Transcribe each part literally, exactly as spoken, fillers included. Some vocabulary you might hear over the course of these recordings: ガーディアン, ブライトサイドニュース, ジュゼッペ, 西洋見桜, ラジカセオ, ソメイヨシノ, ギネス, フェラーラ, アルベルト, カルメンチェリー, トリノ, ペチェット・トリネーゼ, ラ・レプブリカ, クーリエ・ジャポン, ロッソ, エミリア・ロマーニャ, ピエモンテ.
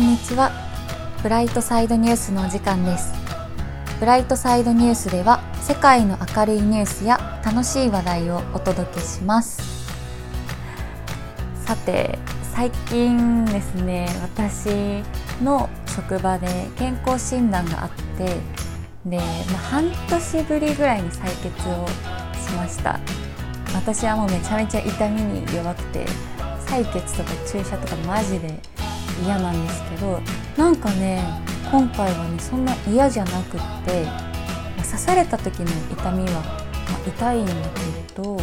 んにちは。ブライトサイドニュースのお時間です。ブライトサイドニュースでは世界の明るいニュースや楽しい話題をお届けします。さて、最近ですね、私の職場で健康診断があって、で、まあ、半年ぶりぐらいに採血をしました。私はもうめちゃめちゃ痛みに弱くて、採血とか注射とかマジで嫌なんですけど、なんかね、今回はね、そんな嫌じゃなくって、刺された時の痛みは、まあ、痛いんだけど、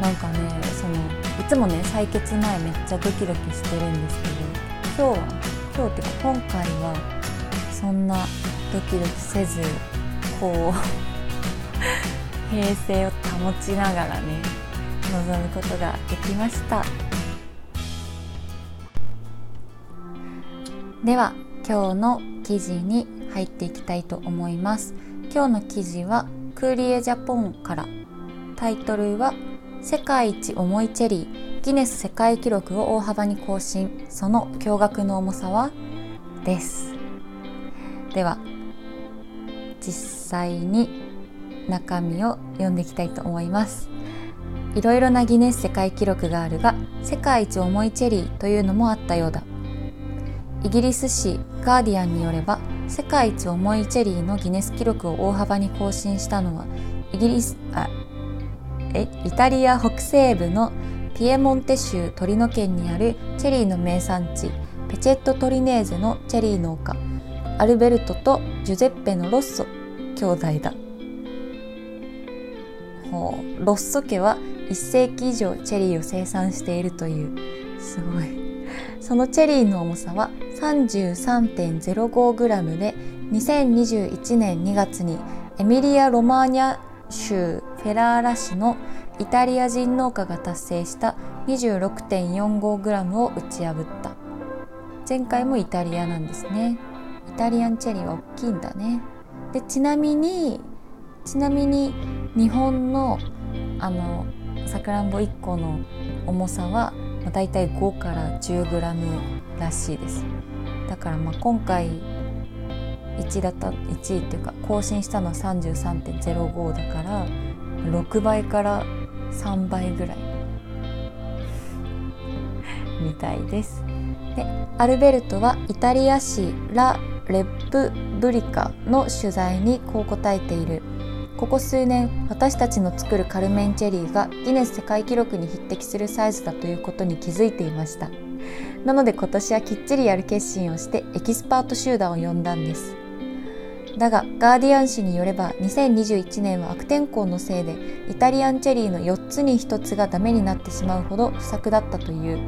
なんかね、そのいつもね、採血前めっちゃドキドキしてるんですけど、今日は今日っていうか今回はそんなドキドキせず、こう平静を保ちながらね、臨むことができました。では、今日の記事に入っていきたいと思います。今日の記事はクーリエジャポンから、タイトルは世界一重いチェリー、ギネス世界記録を大幅に更新、その驚愕の重さはです。では、実際に中身を読んでいきたいと思います。いろいろなギネス世界記録があるが、世界一重いチェリーというのもあったようだ。イギリス紙ガーディアンによれば、世界一重いチェリーのギネス記録を大幅に更新したのは、イギリスあえイタリア北西部のピエモンテ州トリノ県にあるチェリーの名産地、ペチェット・トリネーゼのチェリー農家、アルベルトとジュゼッペのロッソ兄弟だ。ほう、ロッソ家はいっせいき以上チェリーを生産しているという、すごい。そのチェリーの重さは さんじゅうさんてんゼロごグラム で、にせんにじゅういちねんにがつにエミリア・ロマーニャ州フェラーラ市のイタリア人農家が達成した にじゅうろくてんよんごグラム を打ち破った。前回もイタリアなんですね。イタリアンチェリーは大きいんだね。で、ちなみにちなみに日本のあのさくらんぼいっこの重さはだいたいごからじゅうグラムらしいです。だから、まあ今回1だった1位っていうか更新したのは さんじゅうさんてんゼロご だから、ろくばいからさんばいぐらいみたいです。で、アルベルトはイタリア紙ラ・レプブリカの取材にこう答えている。ここ数年、私たちの作るカルメンチェリーがギネス世界記録に匹敵するサイズだということに気づいていました。なので今年はきっちりやる決心をしてエキスパート集団を呼んだんです。だが、ガーディアン紙によれば、にせんにじゅういちねんは悪天候のせいでイタリアンチェリーのよっつにひとつがダメになってしまうほど不作だったという。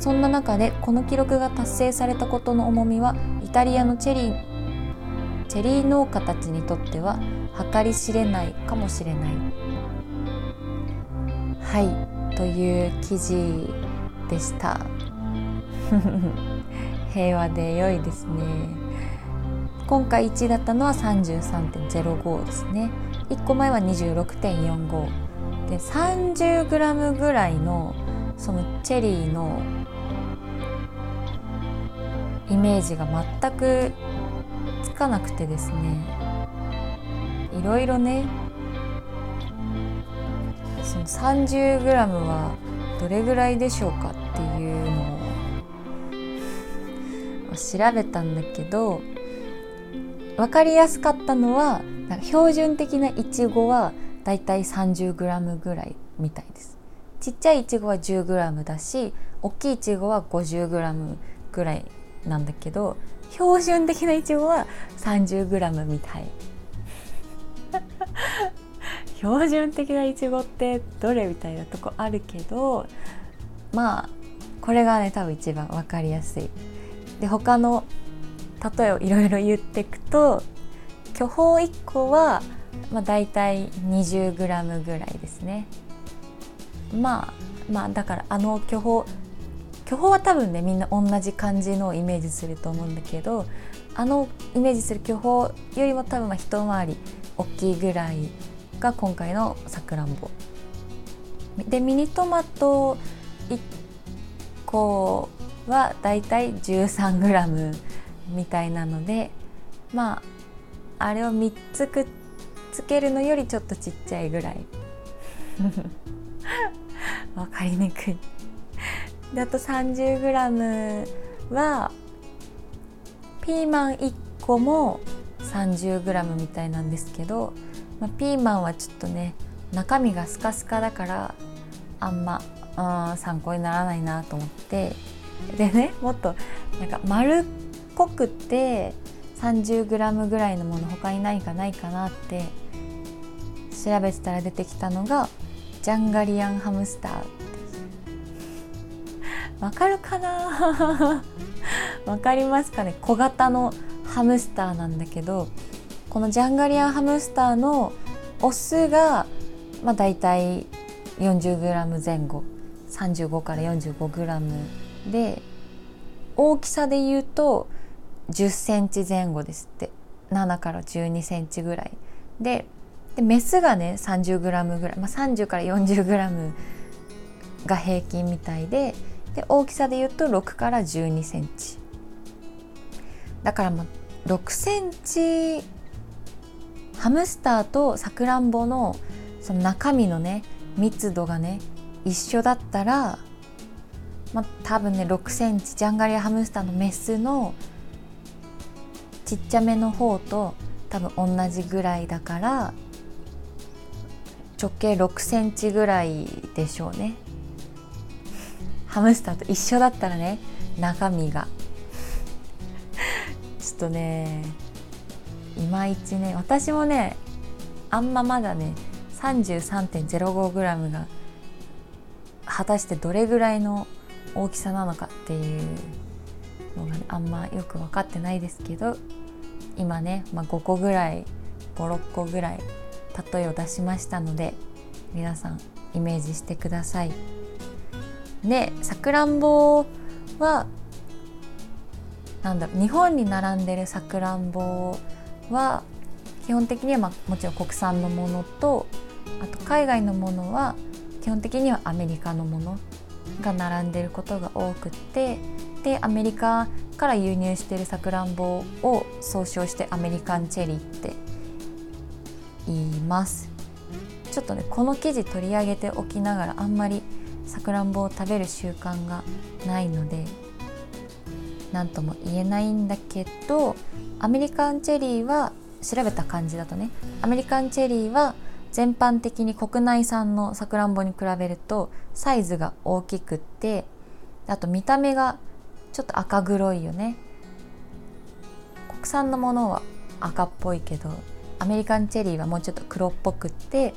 そんな中で、この記録が達成されたことの重みは、イタリアのチェリーチェリー農家たちにとっては計り知れないかもしれない。はい、という記事でした。平和で良いですね。今回いちいだったのは さんじゅうさんてんゼロご ですね。いっこまえは にじゅうろくてんよんご で、さんじゅうグラム ぐらいのそのチェリーのイメージが全くつかなくてですね、いろいろね、その さんじゅうグラム はどれぐらいでしょうかっていうのを調べたんだけど、分かりやすかったのは、なんか標準的ないちごはだいたい さんじゅうグラム ぐらいみたいです。ちっちゃいいちごは じゅうグラム だし、大きいいちごは ごじゅうグラム ぐらいなんだけど、標準的なイチゴは さんじゅうグラム みたい。標準的なイチゴってどれみたいなとこあるけど、まあこれがね、多分一番わかりやすい。で、他の例えをいろいろ言っていくと、巨峰いっこはまあだいたい にじゅうグラム ぐらいですね。まあまあだから、あの巨峰巨峰は多分ね、みんな同じ感じのをイメージすると思うんだけど、あのイメージする巨峰よりも多分まあ一回り大きいぐらいが今回のさくらんぼで、ミニトマト1個はだいたい じゅうさんグラム みたいなので、まああれをみっつくっつけるのよりちょっとちっちゃいぐらいわかりにくいで、あと さんじゅうグラム はピーマンいっこも さんじゅうグラム みたいなんですけど、まあ、ピーマンはちょっとね中身がスカスカだからあんまうん参考にならないなと思って、でね、もっとなんか丸っこくて さんじゅうグラム ぐらいのもの他に何かないかなって調べてたら出てきたのがジャンガリアンハムスター。わかるかなわかりますかね。小型のハムスターなんだけど、このジャンガリアンハムスターのオスが、まあ、だいたい よんじゅうグラム 前後、さんじゅうごから よんじゅうごグラム で、大きさで言うとじゅっセンチ前後ですって、ななからじゅうにセンチぐらいで、でメスがね さんじゅうグラム ぐらい、まあ、さんじゅうから よんじゅうグラム が平均みたいで、で大きさで言うとろくからじゅうにセンチだから、まあ、ろくセンチ、ハムスターとサクランボのその中身のね密度がね一緒だったら、まあ、多分ねろくセンチ、ジャンガリアハムスターのメスのちっちゃめの方と多分同じぐらいだから、直径ろくセンチぐらいでしょうね。ハムスターと一緒だったらね中身がちょっとねいまいちね、私もねあんままだね さんじゅうさんてんぜろごグラム が果たしてどれぐらいの大きさなのかっていうのが、ね、あんまよく分かってないですけど、今ね、まあ、ごこぐらいご、ろっこぐらい例えを出しましたので、皆さんイメージしてください。で、さくらんぼはなんだろう、日本に並んでるさくらんぼは基本的には、まあ、もちろん国産のものと、あと海外のものは基本的にはアメリカのものが並んでることが多くて、でアメリカから輸入しているさくらんぼを総称してアメリカンチェリーって言います。ちょっとねこの記事取り上げておきながら、あんまりさくらんぼを食べる習慣がないので何とも言えないんだけど、アメリカンチェリーは調べた感じだとね、アメリカンチェリーは全般的に国内産のさくらんぼに比べるとサイズが大きくって、あと見た目がちょっと赤黒いよね。国産のものは赤っぽいけど、アメリカンチェリーはもうちょっと黒っぽくって、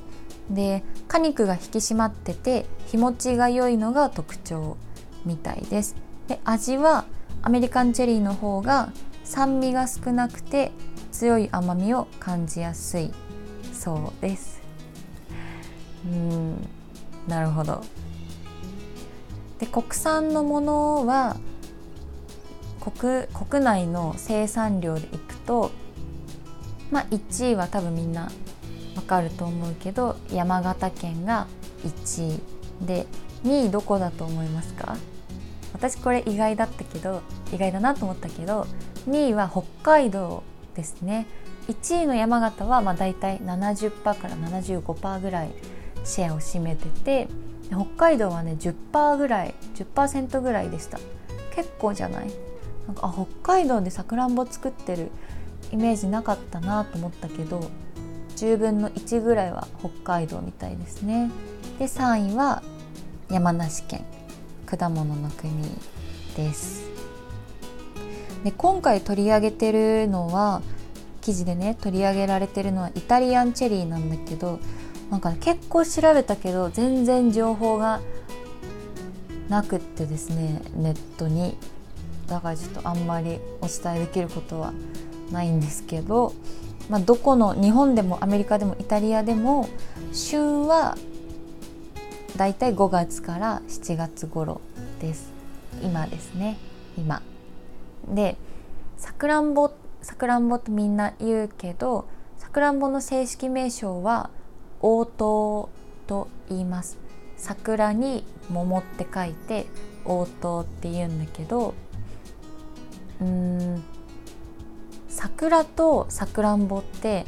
で果肉が引き締まってて日持ちが良いのが特徴みたいです。で味はアメリカンチェリーの方が酸味が少なくて強い甘みを感じやすいそうです。うーん、なるほど。で国産のものは 国, 国内の生産量でいくと、まあ、いちいは多分みんなわかると思うけど、山形県がいちいで、にいどこだと思いますか？私これ意外だったけど、意外だなと思ったけど、にいは北海道ですね。いちいの山形はまあだいたい ななじゅっパーセント から ななじゅうごパーセント ぐらいシェアを占めてて、北海道はね じゅっパーセント ぐらい じゅっパーセント ぐらいでした。結構じゃない？なんかあ、北海道でさくらんぼ作ってるイメージなかったなと思ったけど、じゅうぶんのいちぐらいは北海道みたいですね。でさんいは山梨県、果物の国です。で今回取り上げてるのは、記事でね取り上げられてるのはイタリアンチェリーなんだけど、なんか、ね、結構調べたけど全然情報がなくってですね、ネットに。だからちょっとあんまりお伝えできることはないんですけど、まあ、どこの日本でもアメリカでもイタリアでも旬はだいたいごがつからしちがつ頃です。今ですね、今でさくらんぼさくらんぼってみんな言うけど、さくらんぼの正式名称は黄桃と言います。桜に桃って書いて桜桃って言うんだけど、うーん桜とさくらんぼって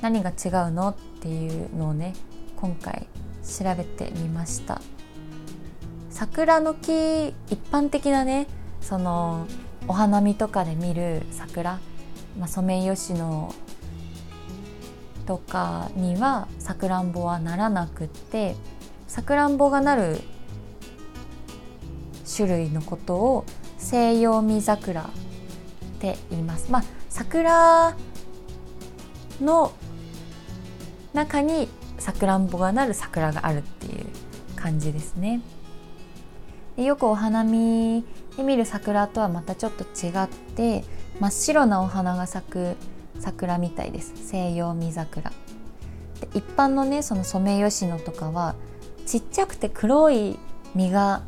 何が違うのっていうのをね、今回調べてみました。桜の木、一般的なね、そのお花見とかで見る桜、まあ、ソメイヨシノとかにはさくらんぼはならなくって、さくらんぼがなる種類のことを西洋見桜って言います。まあ、桜の中にさくらんぼがなる桜があるっていう感じですね。でよくお花見で見る桜とはまたちょっと違って、真っ白なお花が咲く桜みたいです。西洋見桜で、一般のね、そのソメイヨシノとかはちっちゃくて黒い実が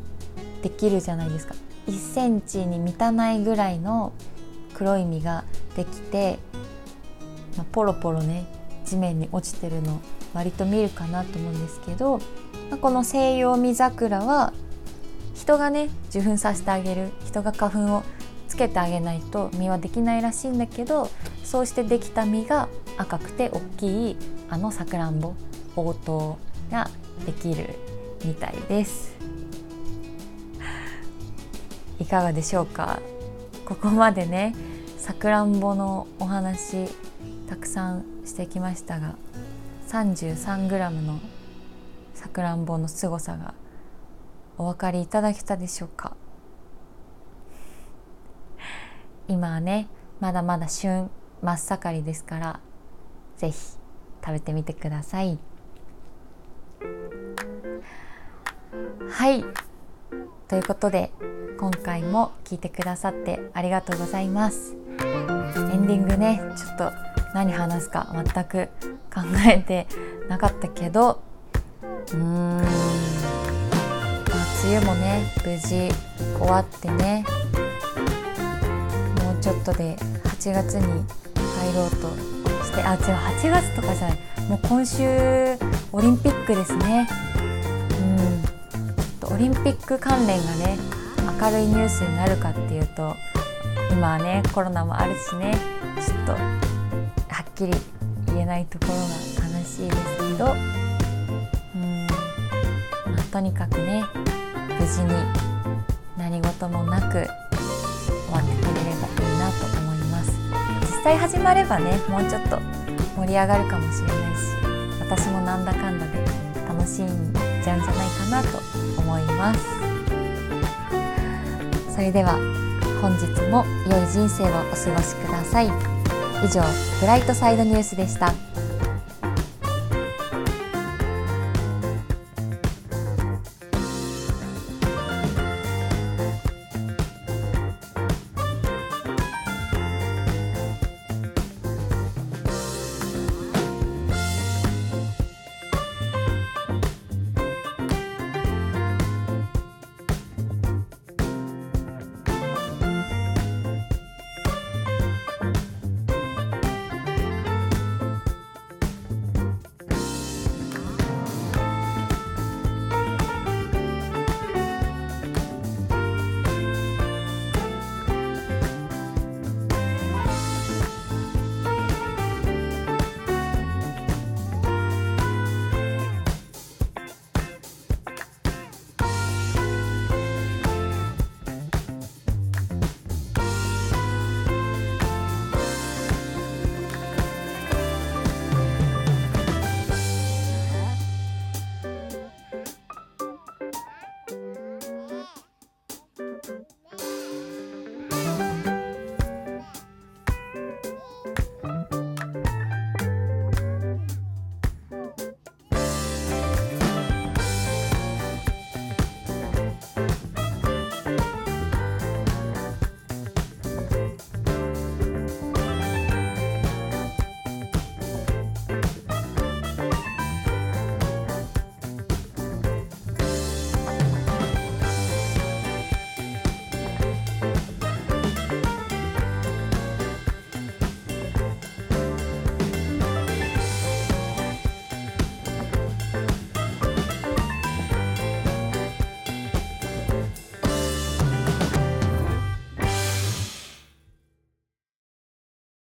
できるじゃないですか。いっセンチに満たないぐらいの黒い実ができて、まあ、ポロポロね地面に落ちてるの割と見るかなと思うんですけど、まあ、この西洋見桜は人がね受粉させてあげる、人が花粉をつけてあげないと実はできないらしいんだけど、そうしてできた実が赤くて大きいあのさくらんぼ黄桃ができるみたいです。いかがでしょうか。ここまでねさくらんぼのお話たくさんしてきましたが、 さんじゅうさんグラム のさくらんぼの凄さがお分かりいただけたでしょうか。今はねまだまだ旬真っ盛りですから、ぜひ食べてみてください。はい、ということで今回も聞いてくださってありがとうございます。エンディングね、ちょっと何話すか全く考えてなかったけど、うーん、まあ、梅雨もね無事終わってね、もうちょっとではちがつに入ろうとして、あ、違う、はちがつとかじゃない、もう今週オリンピックですね。うん、オリンピック関連がね明るいニュースになるかっていうと、今はねコロナもあるしね、ちょっとはっきり言えないところが悲しいですけど、うん、まあ、とにかくね無事に何事もなく終わってくれればいいなと思います。実際始まればねもうちょっと盛り上がるかもしれないし、私もなんだかんだで楽しんじゃうんじゃないかなと思います。それでは本日も良い人生をお過ごしください。以上、ブライトサイドニュースでした。